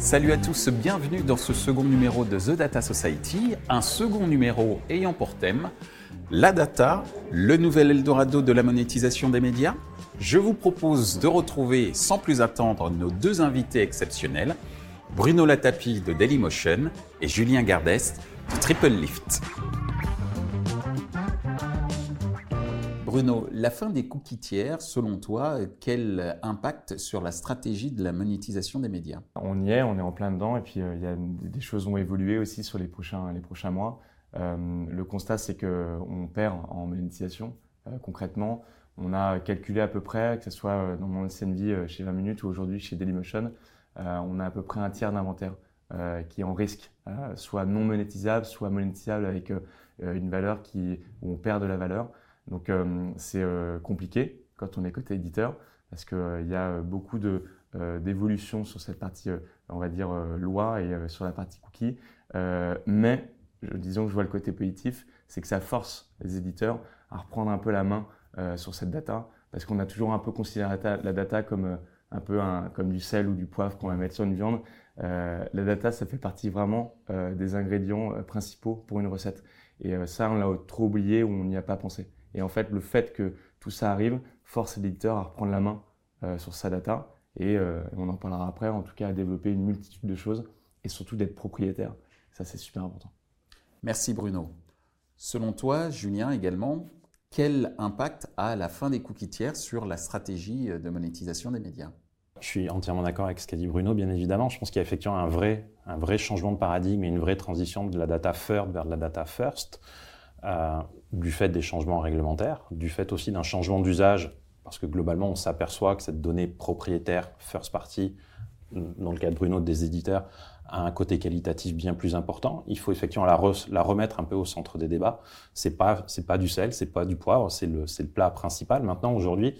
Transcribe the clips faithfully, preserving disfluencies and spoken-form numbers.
Salut à tous, bienvenue dans ce second numéro de The Data Society, un second numéro ayant pour thème la data, le nouvel Eldorado de la monétisation des médias. Je vous propose de retrouver sans plus attendre nos deux invités exceptionnels, Bruno Latapie de Dailymotion et Julien Gardès de Triple Lift. Bruno, la fin des cookies tiers, selon toi, quel impact sur la stratégie de la monétisation des médias ? On y est, on est en plein dedans et puis euh, y a des choses qui ont évolué aussi sur les prochains, les prochains mois. Euh, le constat, c'est qu'on perd en monétisation. Euh, concrètement, on a calculé à peu près, que ce soit dans mon C N V chez vingt minutes ou aujourd'hui chez Dailymotion, euh, on a à peu près un tiers d'inventaire euh, qui est en risque, euh, soit non monétisable, soit monétisable avec euh, une valeur qui, où on perd de la valeur. Donc euh, c'est euh, compliqué quand on est côté éditeur parce qu'il euh, y a beaucoup de, euh, d'évolutions sur cette partie, euh, on va dire, euh, loi et euh, sur la partie cookie. Euh, mais je, disons que je vois le côté positif, c'est que ça force les éditeurs à reprendre un peu la main euh, sur cette data parce qu'on a toujours un peu considéré la data comme, euh, un peu un, comme du sel ou du poivre qu'on va mettre sur une viande. Euh, la data, ça fait partie vraiment euh, des ingrédients euh, principaux pour une recette. Et euh, ça, on l'a trop oublié ou on n'y a pas pensé. Et en fait, le fait que tout ça arrive force l'éditeur à reprendre la main euh, sur sa data et euh, on en parlera après, en tout cas à développer une multitude de choses et surtout d'être propriétaire. Ça, c'est super important. Merci Bruno. Selon toi, Julien également, quel impact a la fin des cookies tiers sur la stratégie de monétisation des médias ? Je suis entièrement d'accord avec ce qu'a dit Bruno, bien évidemment. Je pense qu'il y a effectivement un vrai, un vrai changement de paradigme et une vraie transition de la data third vers de la data first. Euh, du fait des changements réglementaires, du fait aussi d'un changement d'usage, parce que globalement on s'aperçoit que cette donnée propriétaire, first party, dans le cas de Bruno, des éditeurs, a un côté qualitatif bien plus important. Il faut effectivement la, re- la remettre un peu au centre des débats. C'est pas, c'est pas du sel, c'est pas du poivre, c'est le, c'est le plat principal. Maintenant, aujourd'hui,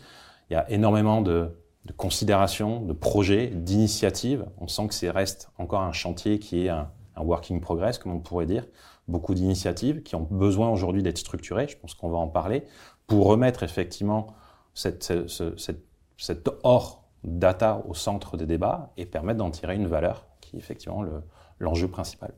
il y a énormément de, de considérations, de projets, d'initiatives. On sent que c'est reste encore un chantier qui est un, un work in progress, comme on pourrait dire. Beaucoup d'initiatives qui ont besoin aujourd'hui d'être structurées, je pense qu'on va en parler, pour remettre effectivement cette, cette, cette, cette hors data au centre des débats et permettre d'en tirer une valeur qui est effectivement le, l'enjeu principal.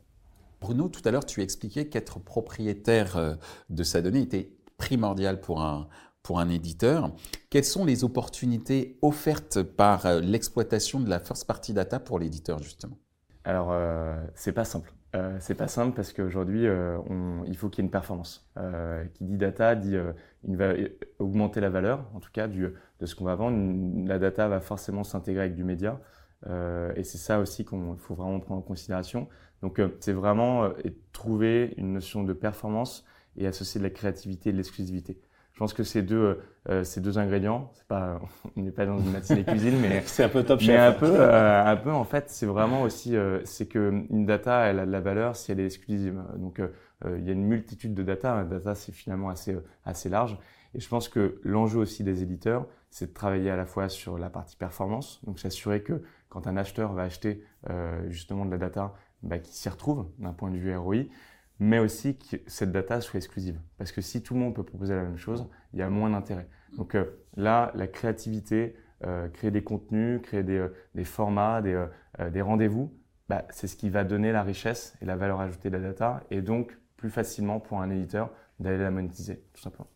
Bruno, tout à l'heure, tu expliquais qu'être propriétaire de sa donnée était primordial pour un, pour un éditeur. Quelles sont les opportunités offertes par l'exploitation de la first party data pour l'éditeur, justement ? Alors, euh, c'est pas simple. Euh, c'est pas simple parce qu'aujourd'hui, euh, on, il faut qu'il y ait une performance. Euh, qui dit data dit euh, une va- augmenter la valeur, en tout cas du, de ce qu'on va vendre. Une, la data va forcément s'intégrer avec du média, euh, et c'est ça aussi qu'on faut vraiment prendre en considération. Donc, euh, c'est vraiment euh, trouver une notion de performance et associer de la créativité et de l'exclusivité. Je pense que ces deux, euh, ces deux ingrédients, c'est pas, on n'est pas dans une matinée cuisine, mais c'est un peu top chef. Mais un peu, euh, un peu en fait, c'est vraiment aussi, euh, c'est que une data, elle a de la valeur si elle est exclusive. Donc, euh, il y a une multitude de data. La data, c'est finalement assez, assez large. Et je pense que l'enjeu aussi des éditeurs, c'est de travailler à la fois sur la partie performance, donc s'assurer que quand un acheteur va acheter euh, justement de la data, bah, qu'il s'y retrouve d'un point de vue R O I. Mais aussi que cette data soit exclusive. Parce que si tout le monde peut proposer la même chose, il y a moins d'intérêt. Donc euh, là, la créativité, euh, créer des contenus, créer des, euh, des formats, des, euh, des rendez-vous, bah, c'est ce qui va donner la richesse et la valeur ajoutée de la data, et donc plus facilement pour un éditeur d'aller la monétiser, tout simplement.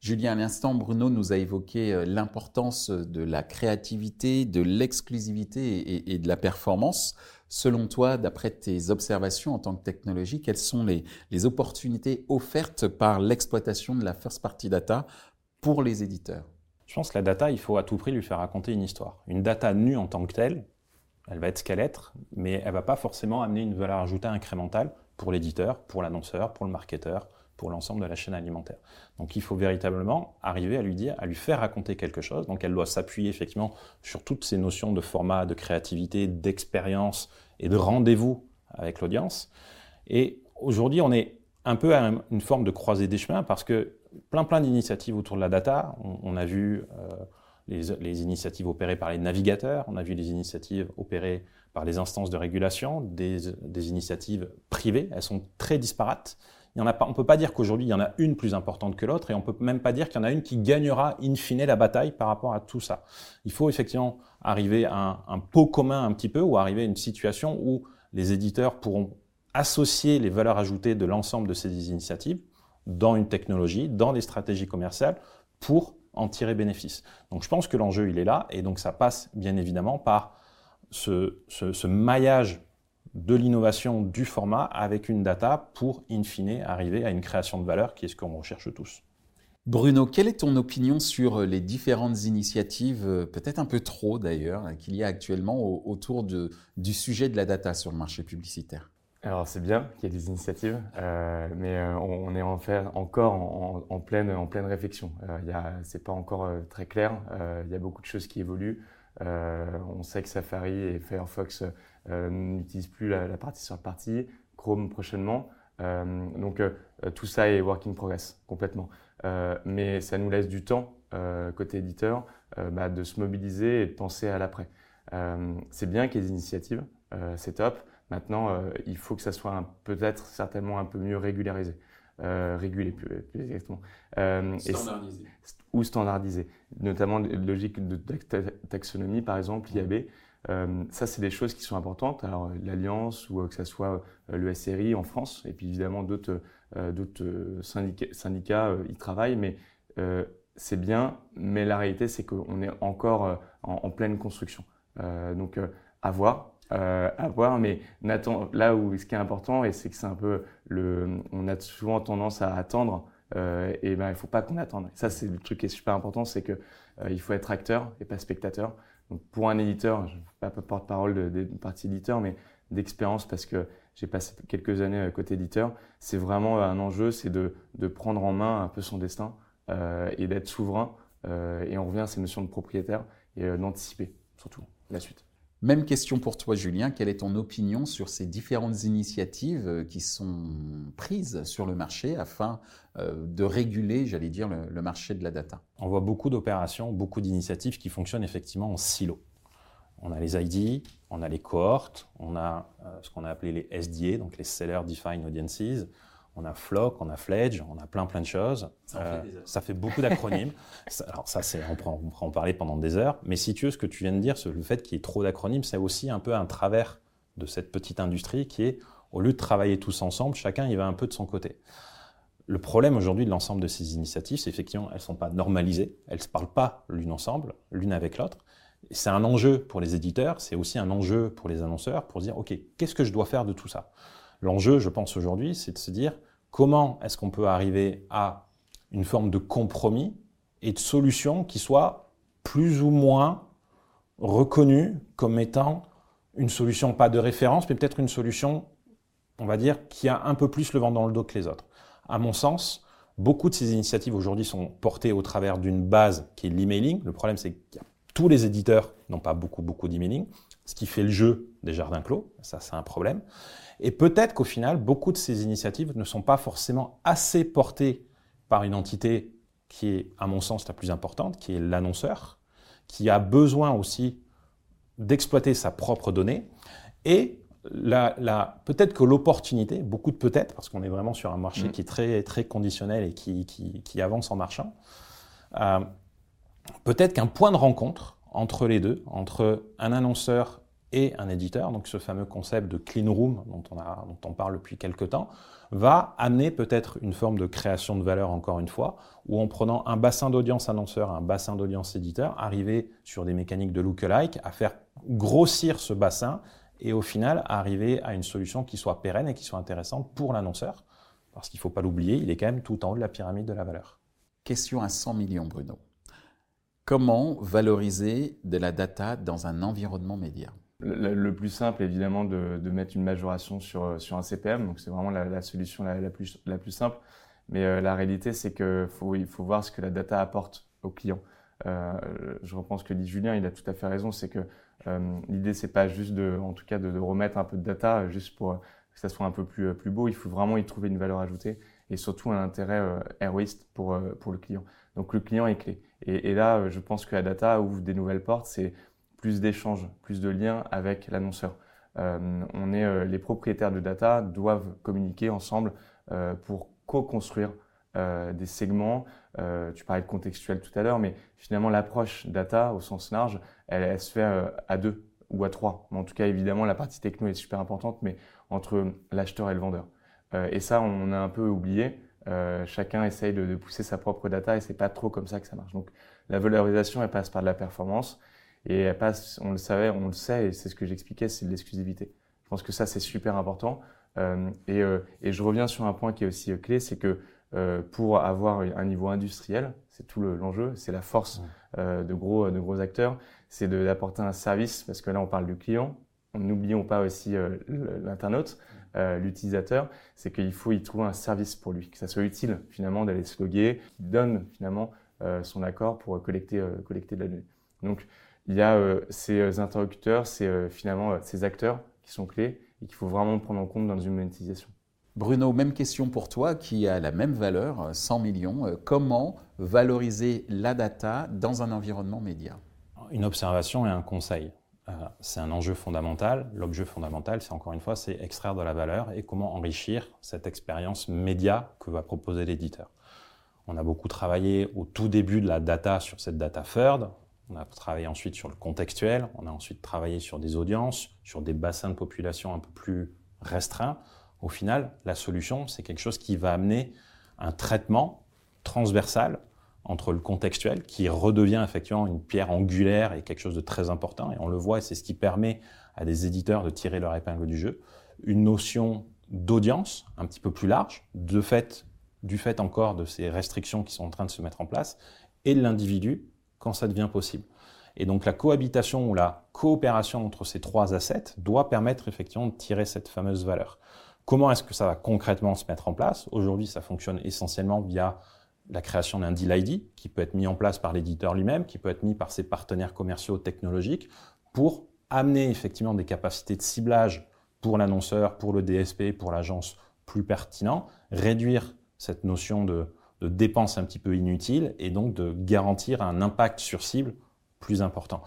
Julien, à l'instant, Bruno nous a évoqué l'importance de la créativité, de l'exclusivité et, et de la performance. Selon toi, d'après tes observations en tant que technologie, quelles sont les, les opportunités offertes par l'exploitation de la first party data pour les éditeurs ? Je pense que la data, il faut à tout prix lui faire raconter une histoire. Une data nue en tant que telle, elle va être ce qu'elle est, mais elle ne va pas forcément amener une valeur ajoutée incrémentale pour l'éditeur, pour l'annonceur, pour le marketeur, pour l'ensemble de la chaîne alimentaire. Donc il faut véritablement arriver à lui dire, à lui faire raconter quelque chose. Donc elle doit s'appuyer effectivement sur toutes ces notions de format, de créativité, d'expérience et de rendez-vous avec l'audience. Et aujourd'hui, on est un peu à une forme de croisée des chemins parce que plein plein d'initiatives autour de la data, on, on a vu euh, les, les initiatives opérées par les navigateurs, on a vu les initiatives opérées par les instances de régulation, des, des initiatives privées, elles sont très disparates. Il y en a pas, on ne peut pas dire qu'aujourd'hui, il y en a une plus importante que l'autre, et on ne peut même pas dire qu'il y en a une qui gagnera in fine la bataille par rapport à tout ça. Il faut effectivement arriver à un, un pot commun un petit peu, ou arriver à une situation où les éditeurs pourront associer les valeurs ajoutées de l'ensemble de ces initiatives dans une technologie, dans des stratégies commerciales, pour en tirer bénéfice. Donc je pense que l'enjeu, il est là, et donc ça passe bien évidemment par ce, ce, ce maillage de l'innovation du format avec une data pour, in fine, arriver à une création de valeur qui est ce qu'on recherche tous. Bruno, quelle est ton opinion sur les différentes initiatives, peut-être un peu trop d'ailleurs, qu'il y a actuellement au, autour de, du sujet de la data sur le marché publicitaire ? Alors c'est bien qu'il y ait des initiatives, euh, mais euh, on, on est en fait encore en, en, en, pleine, en pleine réflexion. Euh, y a, c'est pas encore euh, très clair, il euh, y a beaucoup de choses qui évoluent. Euh, on sait que Safari et Firefox euh, n'utilisent plus la, la partie sur partie, Chrome prochainement. Euh, donc euh, tout ça est work in progress complètement. Euh, mais ça nous laisse du temps, euh, côté éditeur, euh, bah, de se mobiliser et de penser à l'après. Euh, c'est bien qu'il y ait des initiatives, euh, c'est top. Maintenant, euh, il faut que ça soit un, peut-être certainement un peu mieux régularisé, euh, régulé plus, plus exactement. Euh, standardisé. Et, ou standardisé, notamment de, de logique de taxonomie, par exemple, I A B. Euh, ça, c'est des choses qui sont importantes. Alors, l'Alliance ou euh, que ça soit euh, le S R I en France, et puis évidemment d'autres, euh, d'autres euh, syndicats, syndicats euh, y travaillent, mais euh, c'est bien. Mais la réalité, c'est qu'on est encore euh, en, en pleine construction. Euh, donc, euh, à voir. Euh, à voir, mais là où ce qui est important, et c'est que c'est un peu le, on a souvent tendance à attendre, euh, et ben il faut pas qu'on attende. Ça c'est le truc qui est super important, c'est que euh, il faut être acteur et pas spectateur. Donc pour un éditeur, je ne suis pas porte-parole de, de, de partie éditeur, mais d'expérience parce que j'ai passé quelques années côté éditeur. C'est vraiment un enjeu, c'est de, de prendre en main un peu son destin euh, et d'être souverain. Euh, et on revient à ces notions de propriétaire et euh, d'anticiper surtout la suite. Même question pour toi, Julien. Quelle est ton opinion sur ces différentes initiatives qui sont prises sur le marché afin de réguler, j'allais dire, le marché de la data ? On voit beaucoup d'opérations, beaucoup d'initiatives qui fonctionnent effectivement en silo. On a les I D, on a les cohortes, on a ce qu'on a appelé les S D A, donc les Seller Defined Audiences. On a Flock, on a Fledge, on a plein plein de choses. Ça, euh, fait, ça fait beaucoup d'acronymes. ça, alors ça, c'est, on pourra en parler pendant des heures. Mais si tu veux, ce que tu viens de dire, le fait qu'il y ait trop d'acronymes, c'est aussi un peu un travers de cette petite industrie qui est, au lieu de travailler tous ensemble, chacun y va un peu de son côté. Le problème aujourd'hui de l'ensemble de ces initiatives, c'est effectivement, elles ne sont pas normalisées, elles ne se parlent pas l'une ensemble, l'une avec l'autre. Et c'est un enjeu pour les éditeurs, c'est aussi un enjeu pour les annonceurs pour dire, OK, qu'est-ce que je dois faire de tout ça ? L'enjeu, je pense aujourd'hui, c'est de se dire, comment est-ce qu'on peut arriver à une forme de compromis et de solution qui soit plus ou moins reconnue comme étant une solution, pas de référence, mais peut-être une solution, on va dire, qui a un peu plus le vent dans le dos que les autres. À mon sens, beaucoup de ces initiatives aujourd'hui sont portées au travers d'une base qui est l'emailing. Le problème, c'est que tous les éditeurs n'ont pas beaucoup, beaucoup d'emailing, ce qui fait le jeu des jardins clos. Ça, c'est un problème. Et peut-être qu'au final, beaucoup de ces initiatives ne sont pas forcément assez portées par une entité qui est, à mon sens, la plus importante, qui est l'annonceur, qui a besoin aussi d'exploiter sa propre donnée. Et la, la, peut-être que l'opportunité, beaucoup de peut-être, parce qu'on est vraiment sur un marché mmh. qui est très, très conditionnel et qui, qui, qui avance en marchant, euh, peut-être qu'un point de rencontre entre les deux, entre un annonceur et un éditeur, donc ce fameux concept de clean room dont on, a, dont on parle depuis quelques temps, va amener peut-être une forme de création de valeur encore une fois, où en prenant un bassin d'audience annonceur, un bassin d'audience éditeur, arriver sur des mécaniques de lookalike, à faire grossir ce bassin et au final arriver à une solution qui soit pérenne et qui soit intéressante pour l'annonceur, parce qu'il ne faut pas l'oublier, il est quand même tout en haut de la pyramide de la valeur. Question à cent millions, Bruno. Comment valoriser de la data dans un environnement média ? Le, le plus simple, évidemment, de, de mettre une majoration sur, sur un C P M. Donc, c'est vraiment la, la solution la, la, plus, la plus simple. Mais euh, la réalité, c'est qu'il faut, il faut voir ce que la data apporte au client. Euh, je reprends ce que dit Julien, il a tout à fait raison. C'est que euh, l'idée, c'est pas juste de, en tout cas, de, de remettre un peu de data juste pour que ça soit un peu plus, plus beau. Il faut vraiment y trouver une valeur ajoutée et surtout un intérêt euh, héroïste pour, euh, pour le client. Donc, le client est clé. Et, et là, je pense que la data ouvre des nouvelles portes. C'est plus d'échanges, plus de liens avec l'annonceur. Euh, on est, euh, les propriétaires de data doivent communiquer ensemble euh, pour co-construire euh, des segments. Euh, tu parlais de contextuel tout à l'heure, mais finalement, l'approche data au sens large, elle, elle se fait euh, à deux ou à trois. En tout cas, évidemment, la partie techno est super importante, mais entre l'acheteur et le vendeur. Euh, et ça, on a un peu oublié. Euh, chacun essaye de, de pousser sa propre data et c'est pas trop comme ça que ça marche. Donc, la valorisation, elle passe par de la performance et elle passe, on le savait, on le sait, et c'est ce que j'expliquais, c'est de l'exclusivité. Je pense que ça, c'est super important. Euh, et, euh, et je reviens sur un point qui est aussi euh, clé, c'est que euh, pour avoir un niveau industriel, c'est tout le, l'enjeu, c'est la force euh, de gros, de gros acteurs, c'est de, d'apporter un service, parce que là, on parle du client, n'oublions pas aussi euh, l'internaute, Euh, l'utilisateur, c'est qu'il faut y trouver un service pour lui, que ça soit utile finalement d'aller se loguer, qu'il donne finalement euh, son accord pour collecter, euh, collecter de la donnée. Donc il y a euh, ces interlocuteurs, ces, euh, finalement euh, ces acteurs qui sont clés et qu'il faut vraiment prendre en compte dans une monétisation. Bruno, même question pour toi qui a la même valeur, cent millions. Comment valoriser la data dans un environnement média ? Une observation et un conseil. C'est un enjeu fondamental. L'objet fondamental, c'est encore une fois, c'est extraire de la valeur et comment enrichir cette expérience média que va proposer l'éditeur. On a beaucoup travaillé au tout début de la data sur cette data third. On a travaillé ensuite sur le contextuel. On a ensuite travaillé sur des audiences, sur des bassins de population un peu plus restreints. Au final, la solution, c'est quelque chose qui va amener un traitement transversal entre le contextuel, qui redevient effectivement une pierre angulaire et quelque chose de très important, et on le voit, et c'est ce qui permet à des éditeurs de tirer leur épingle du jeu, une notion d'audience un petit peu plus large, de fait, du fait encore de ces restrictions qui sont en train de se mettre en place, et de l'individu quand ça devient possible. Et donc la cohabitation ou la coopération entre ces trois assets doit permettre effectivement de tirer cette fameuse valeur. Comment est-ce que ça va concrètement se mettre en place ? Aujourd'hui, ça fonctionne essentiellement via la création d'un deal I D qui peut être mis en place par l'éditeur lui-même, qui peut être mis par ses partenaires commerciaux technologiques pour amener effectivement des capacités de ciblage pour l'annonceur, pour le D S P, pour l'agence plus pertinent, réduire cette notion de, de dépense un petit peu inutile et donc de garantir un impact sur cible plus important.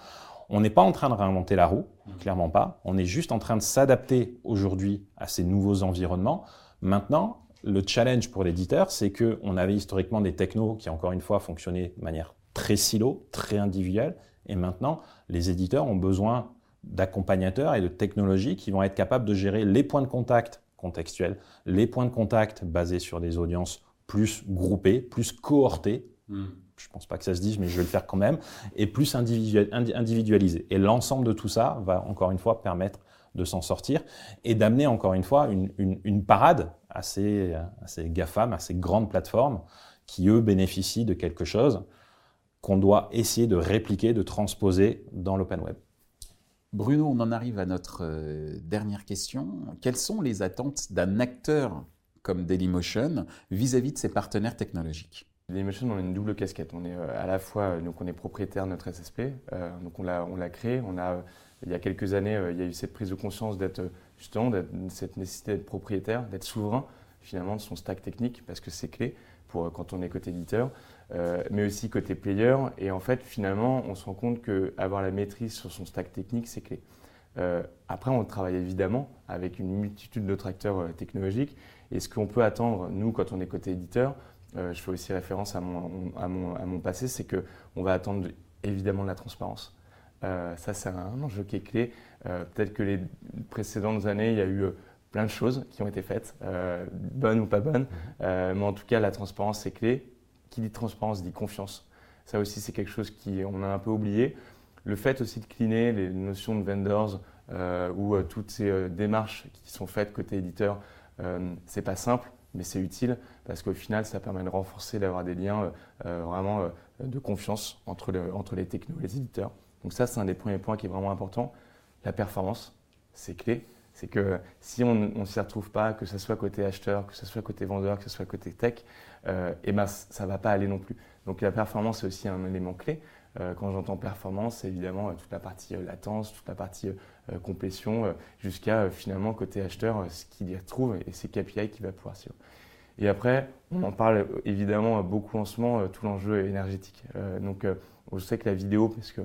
On n'est pas en train de réinventer la roue, clairement pas. On est juste en train de s'adapter aujourd'hui à ces nouveaux environnements. Maintenant, le challenge pour l'éditeur, c'est qu'on avait historiquement des technos qui, encore une fois, fonctionnaient de manière très silo, très individuelle. Et maintenant, les éditeurs ont besoin d'accompagnateurs et de technologies qui vont être capables de gérer les points de contact contextuels, les points de contact basés sur des audiences plus groupées, plus cohortées. Mmh. Je ne pense pas que ça se dise, mais je vais le faire quand même. Et plus individualisées. Et l'ensemble de tout ça va, encore une fois, permettre de s'en sortir et d'amener encore une fois une, une, une parade à ces, à ces GAFAM, à ces grandes plateformes qui, eux, bénéficient de quelque chose qu'on doit essayer de répliquer, de transposer dans l'open web. Bruno, on en arrive à notre dernière question. Quelles sont les attentes d'un acteur comme Dailymotion vis-à-vis de ses partenaires technologiques ? Dailymotion, on a une double casquette. On est à la fois, donc on est propriétaire de notre S S P, euh, donc on l'a, on l'a créé, on a... Il y a quelques années, il y a eu cette prise de conscience d'être justement, d'être, cette nécessité d'être propriétaire, d'être souverain finalement de son stack technique parce que c'est clé pour quand on est côté éditeur, euh, mais aussi côté player. Et en fait, finalement, on se rend compte qu'avoir la maîtrise sur son stack technique, c'est clé. Euh, après, on travaille évidemment avec une multitude d'autres acteurs euh, technologiques. Et ce qu'on peut attendre, nous, quand on est côté éditeur, euh, je fais aussi référence à mon, à mon, à mon passé, c'est qu'on va attendre évidemment de la transparence. Euh, ça, c'est un enjeu qui est clé. Euh, peut-être que les précédentes années, il y a eu euh, plein de choses qui ont été faites, euh, bonnes ou pas bonnes. Euh, mais en tout cas, la transparence, c'est clé. Qui dit transparence dit confiance. Ça aussi, c'est quelque chose qu'on a un peu oublié. Le fait aussi de cleaner les notions de vendors euh, ou euh, toutes ces euh, démarches qui sont faites côté éditeur, euh, c'est pas simple, mais c'est utile parce qu'au final, ça permet de renforcer, d'avoir des liens euh, vraiment euh, de confiance entre, le, entre les technos et les éditeurs. Donc ça, c'est un des premiers points qui est vraiment important. La performance, c'est clé. C'est que si on ne s'y retrouve pas, que ce soit côté acheteur, que ce soit côté vendeur, que ce soit côté tech, euh, et ben, ça ne va pas aller non plus. Donc la performance, c'est aussi un élément clé. Euh, quand j'entends performance, c'est évidemment euh, toute la partie euh, latence, toute la partie euh, complétion, euh, jusqu'à euh, finalement côté acheteur, euh, ce qu'il y retrouve et ses K P I qu'il va pouvoir suivre. Et après, on en parle évidemment beaucoup en ce moment, euh, tout l'enjeu énergétique. Euh, donc euh, je sais que la vidéo, parce que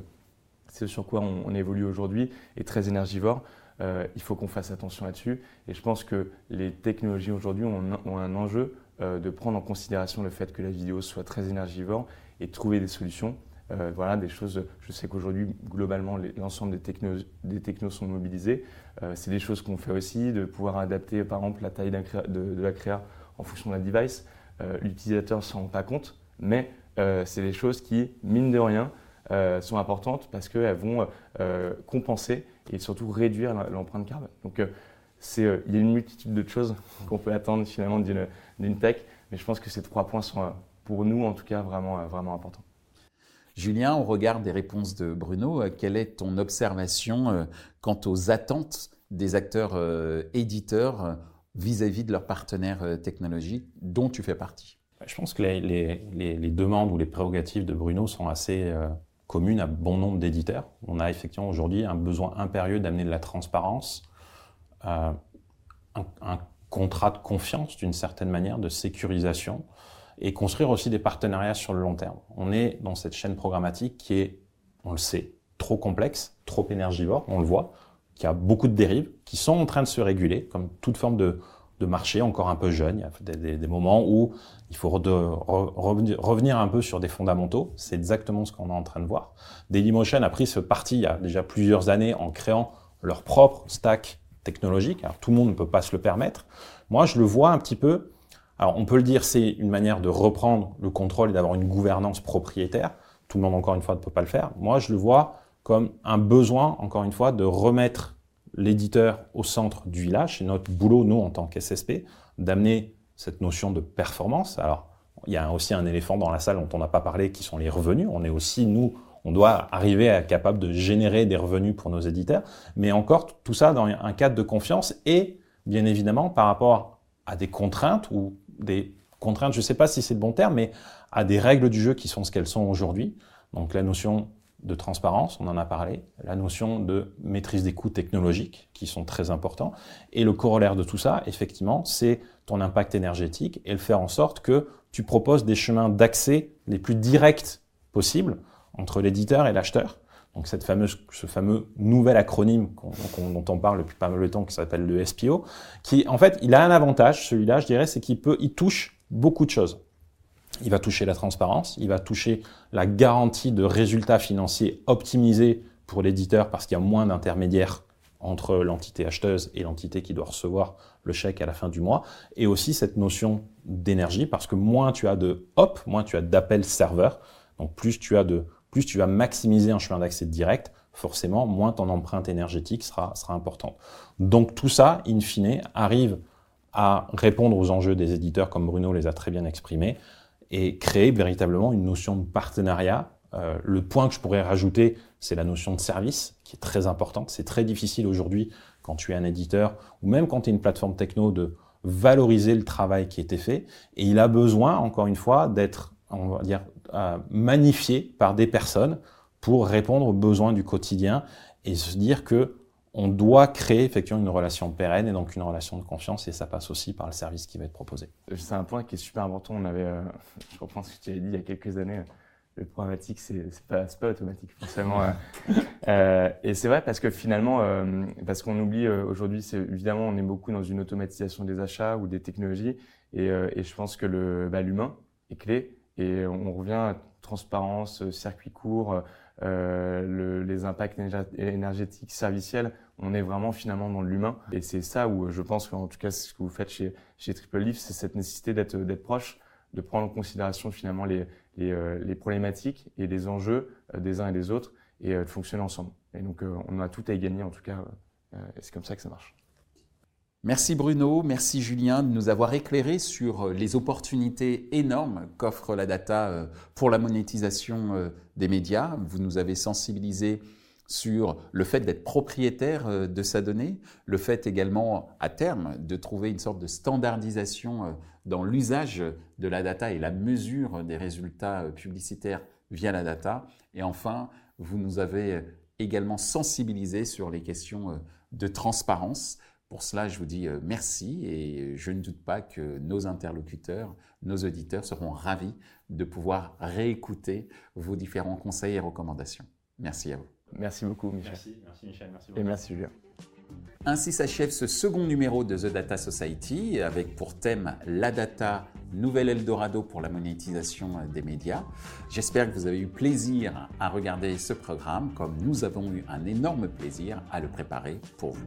c'est sur quoi on, on évolue aujourd'hui, est très énergivore. Euh, il faut qu'on fasse attention là-dessus. Et je pense que les technologies aujourd'hui ont, ont un enjeu euh, de prendre en considération le fait que la vidéo soit très énergivore et de trouver des solutions. Euh, voilà, des choses, je sais qu'aujourd'hui, globalement, les, l'ensemble des technos, des technos sont mobilisés. Euh, c'est des choses qu'on fait aussi, de pouvoir adapter par exemple la taille d'un créa, de, de la créa en fonction d'un device. Euh, l'utilisateur ne s'en rend pas compte, mais euh, c'est des choses qui, mine de rien, euh, sont importantes parce qu'elles vont euh, compenser et surtout réduire l'empreinte carbone. Donc, euh, c'est, euh, il y a une multitude de choses qu'on peut attendre finalement d'une, d'une tech, mais je pense que ces trois points sont, pour nous en tout cas, vraiment, vraiment importants. Julien, on regarde des réponses de Bruno. Quelle est ton observation quant aux attentes des acteurs euh, éditeurs vis-à-vis de leurs partenaires technologiques dont tu fais partie? Je pense que les, les, les, les demandes ou les prérogatives de Bruno sont assez euh, communes à bon nombre d'éditeurs. On a effectivement aujourd'hui un besoin impérieux d'amener de la transparence, euh, un, un contrat de confiance d'une certaine manière, de sécurisation, et construire aussi des partenariats sur le long terme. On est dans cette chaîne programmatique qui est, on le sait, trop complexe, trop énergivore, on le voit, qui a beaucoup de dérives, qui sont en train de se réguler, comme toute forme de, de marché encore un peu jeune. Il y a des, des, des moments où il faut re, re, revenir un peu sur des fondamentaux. C'est exactement ce qu'on est en train de voir. Dailymotion a pris ce parti il y a déjà plusieurs années en créant leur propre stack technologique. Alors, tout le monde ne peut pas se le permettre. Moi, je le vois un petit peu. Alors, on peut le dire, c'est une manière de reprendre le contrôle et d'avoir une gouvernance propriétaire. Tout le monde, encore une fois, ne peut pas le faire. Moi, je le vois comme un besoin, encore une fois, de remettre l'éditeur au centre du village. C'est notre boulot, nous, en tant qu'S S P, d'amener cette notion de performance. Alors, il y a aussi un éléphant dans la salle dont on n'a pas parlé, qui sont les revenus. On est aussi, nous, on doit arriver à être capable de générer des revenus pour nos éditeurs. Mais encore, tout ça dans un cadre de confiance et, bien évidemment, par rapport à des contraintes ou des contraintes, je ne sais pas si c'est le bon terme, mais à des règles du jeu qui sont ce qu'elles sont aujourd'hui. Donc, la notion de transparence, on en a parlé, la notion de maîtrise des coûts technologiques qui sont très importants. Et le corollaire de tout ça, effectivement, c'est ton impact énergétique et le faire en sorte que tu proposes des chemins d'accès les plus directs possibles entre l'éditeur et l'acheteur. Donc, cette fameuse, ce fameux nouvel acronyme qu'on, qu'on, dont on parle depuis pas mal de temps, qui s'appelle le S P O, qui, en fait, il a un avantage, celui-là, je dirais, c'est qu'il peut, il touche beaucoup de choses. Il va toucher la transparence, il va toucher la garantie de résultats financiers optimisés pour l'éditeur parce qu'il y a moins d'intermédiaires entre l'entité acheteuse et l'entité qui doit recevoir le chèque à la fin du mois. Et aussi cette notion d'énergie parce que moins tu as de hop, moins tu as d'appels serveurs. Donc plus tu as de, plus tu vas maximiser un chemin d'accès direct, forcément moins ton empreinte énergétique sera, sera importante. Donc tout ça, in fine, arrive à répondre aux enjeux des éditeurs comme Bruno les a très bien exprimés, et créer véritablement une notion de partenariat. Euh, le point que je pourrais rajouter, c'est la notion de service, qui est très importante. C'est très difficile aujourd'hui, quand tu es un éditeur, ou même quand tu es une plateforme techno, de valoriser le travail qui a été fait. Et il a besoin, encore une fois, d'être, on va dire, euh, magnifié par des personnes pour répondre aux besoins du quotidien et se dire que on doit créer effectivement une relation pérenne et donc une relation de confiance, et ça passe aussi par le service qui va être proposé. C'est un point qui est super important. On avait, euh, je reprends ce que tu avais dit il y a quelques années, euh, le programmatique, c'est, c'est pas, c'est pas automatique forcément. euh, euh, et c'est vrai parce que finalement, euh, parce qu'on oublie euh, aujourd'hui, c'est évidemment, on est beaucoup dans une automatisation des achats ou des technologies, et, euh, et je pense que le, bah, l'humain est clé, et on revient à transparence, circuit court. Euh, le, les impacts énergétiques, serviciels, on est vraiment finalement dans l'humain. Et c'est ça où je pense qu'en tout cas, ce que vous faites chez, chez Triple Lift, c'est cette nécessité d'être, d'être proche, de prendre en considération finalement les, les, euh, les problématiques et les enjeux euh, des uns et des autres, et euh, de fonctionner ensemble. Et donc, euh, on a tout à y gagner en tout cas, euh, et c'est comme ça que ça marche. Merci Bruno, merci Julien de nous avoir éclairés sur les opportunités énormes qu'offre la data pour la monétisation des médias. Vous nous avez sensibilisés sur le fait d'être propriétaire de sa donnée, le fait également à terme de trouver une sorte de standardisation dans l'usage de la data et la mesure des résultats publicitaires via la data. Et enfin, vous nous avez également sensibilisés sur les questions de transparence. Pour cela, je vous dis merci, et je ne doute pas que nos interlocuteurs, nos auditeurs seront ravis de pouvoir réécouter vos différents conseils et recommandations. Merci à vous. Merci beaucoup, Michel. Merci, merci Michel. Merci beaucoup. Et merci, Julien. Ainsi s'achève ce second numéro de The Data Society avec pour thème la data, nouvel Eldorado pour la monétisation des médias. J'espère que vous avez eu plaisir à regarder ce programme comme nous avons eu un énorme plaisir à le préparer pour vous.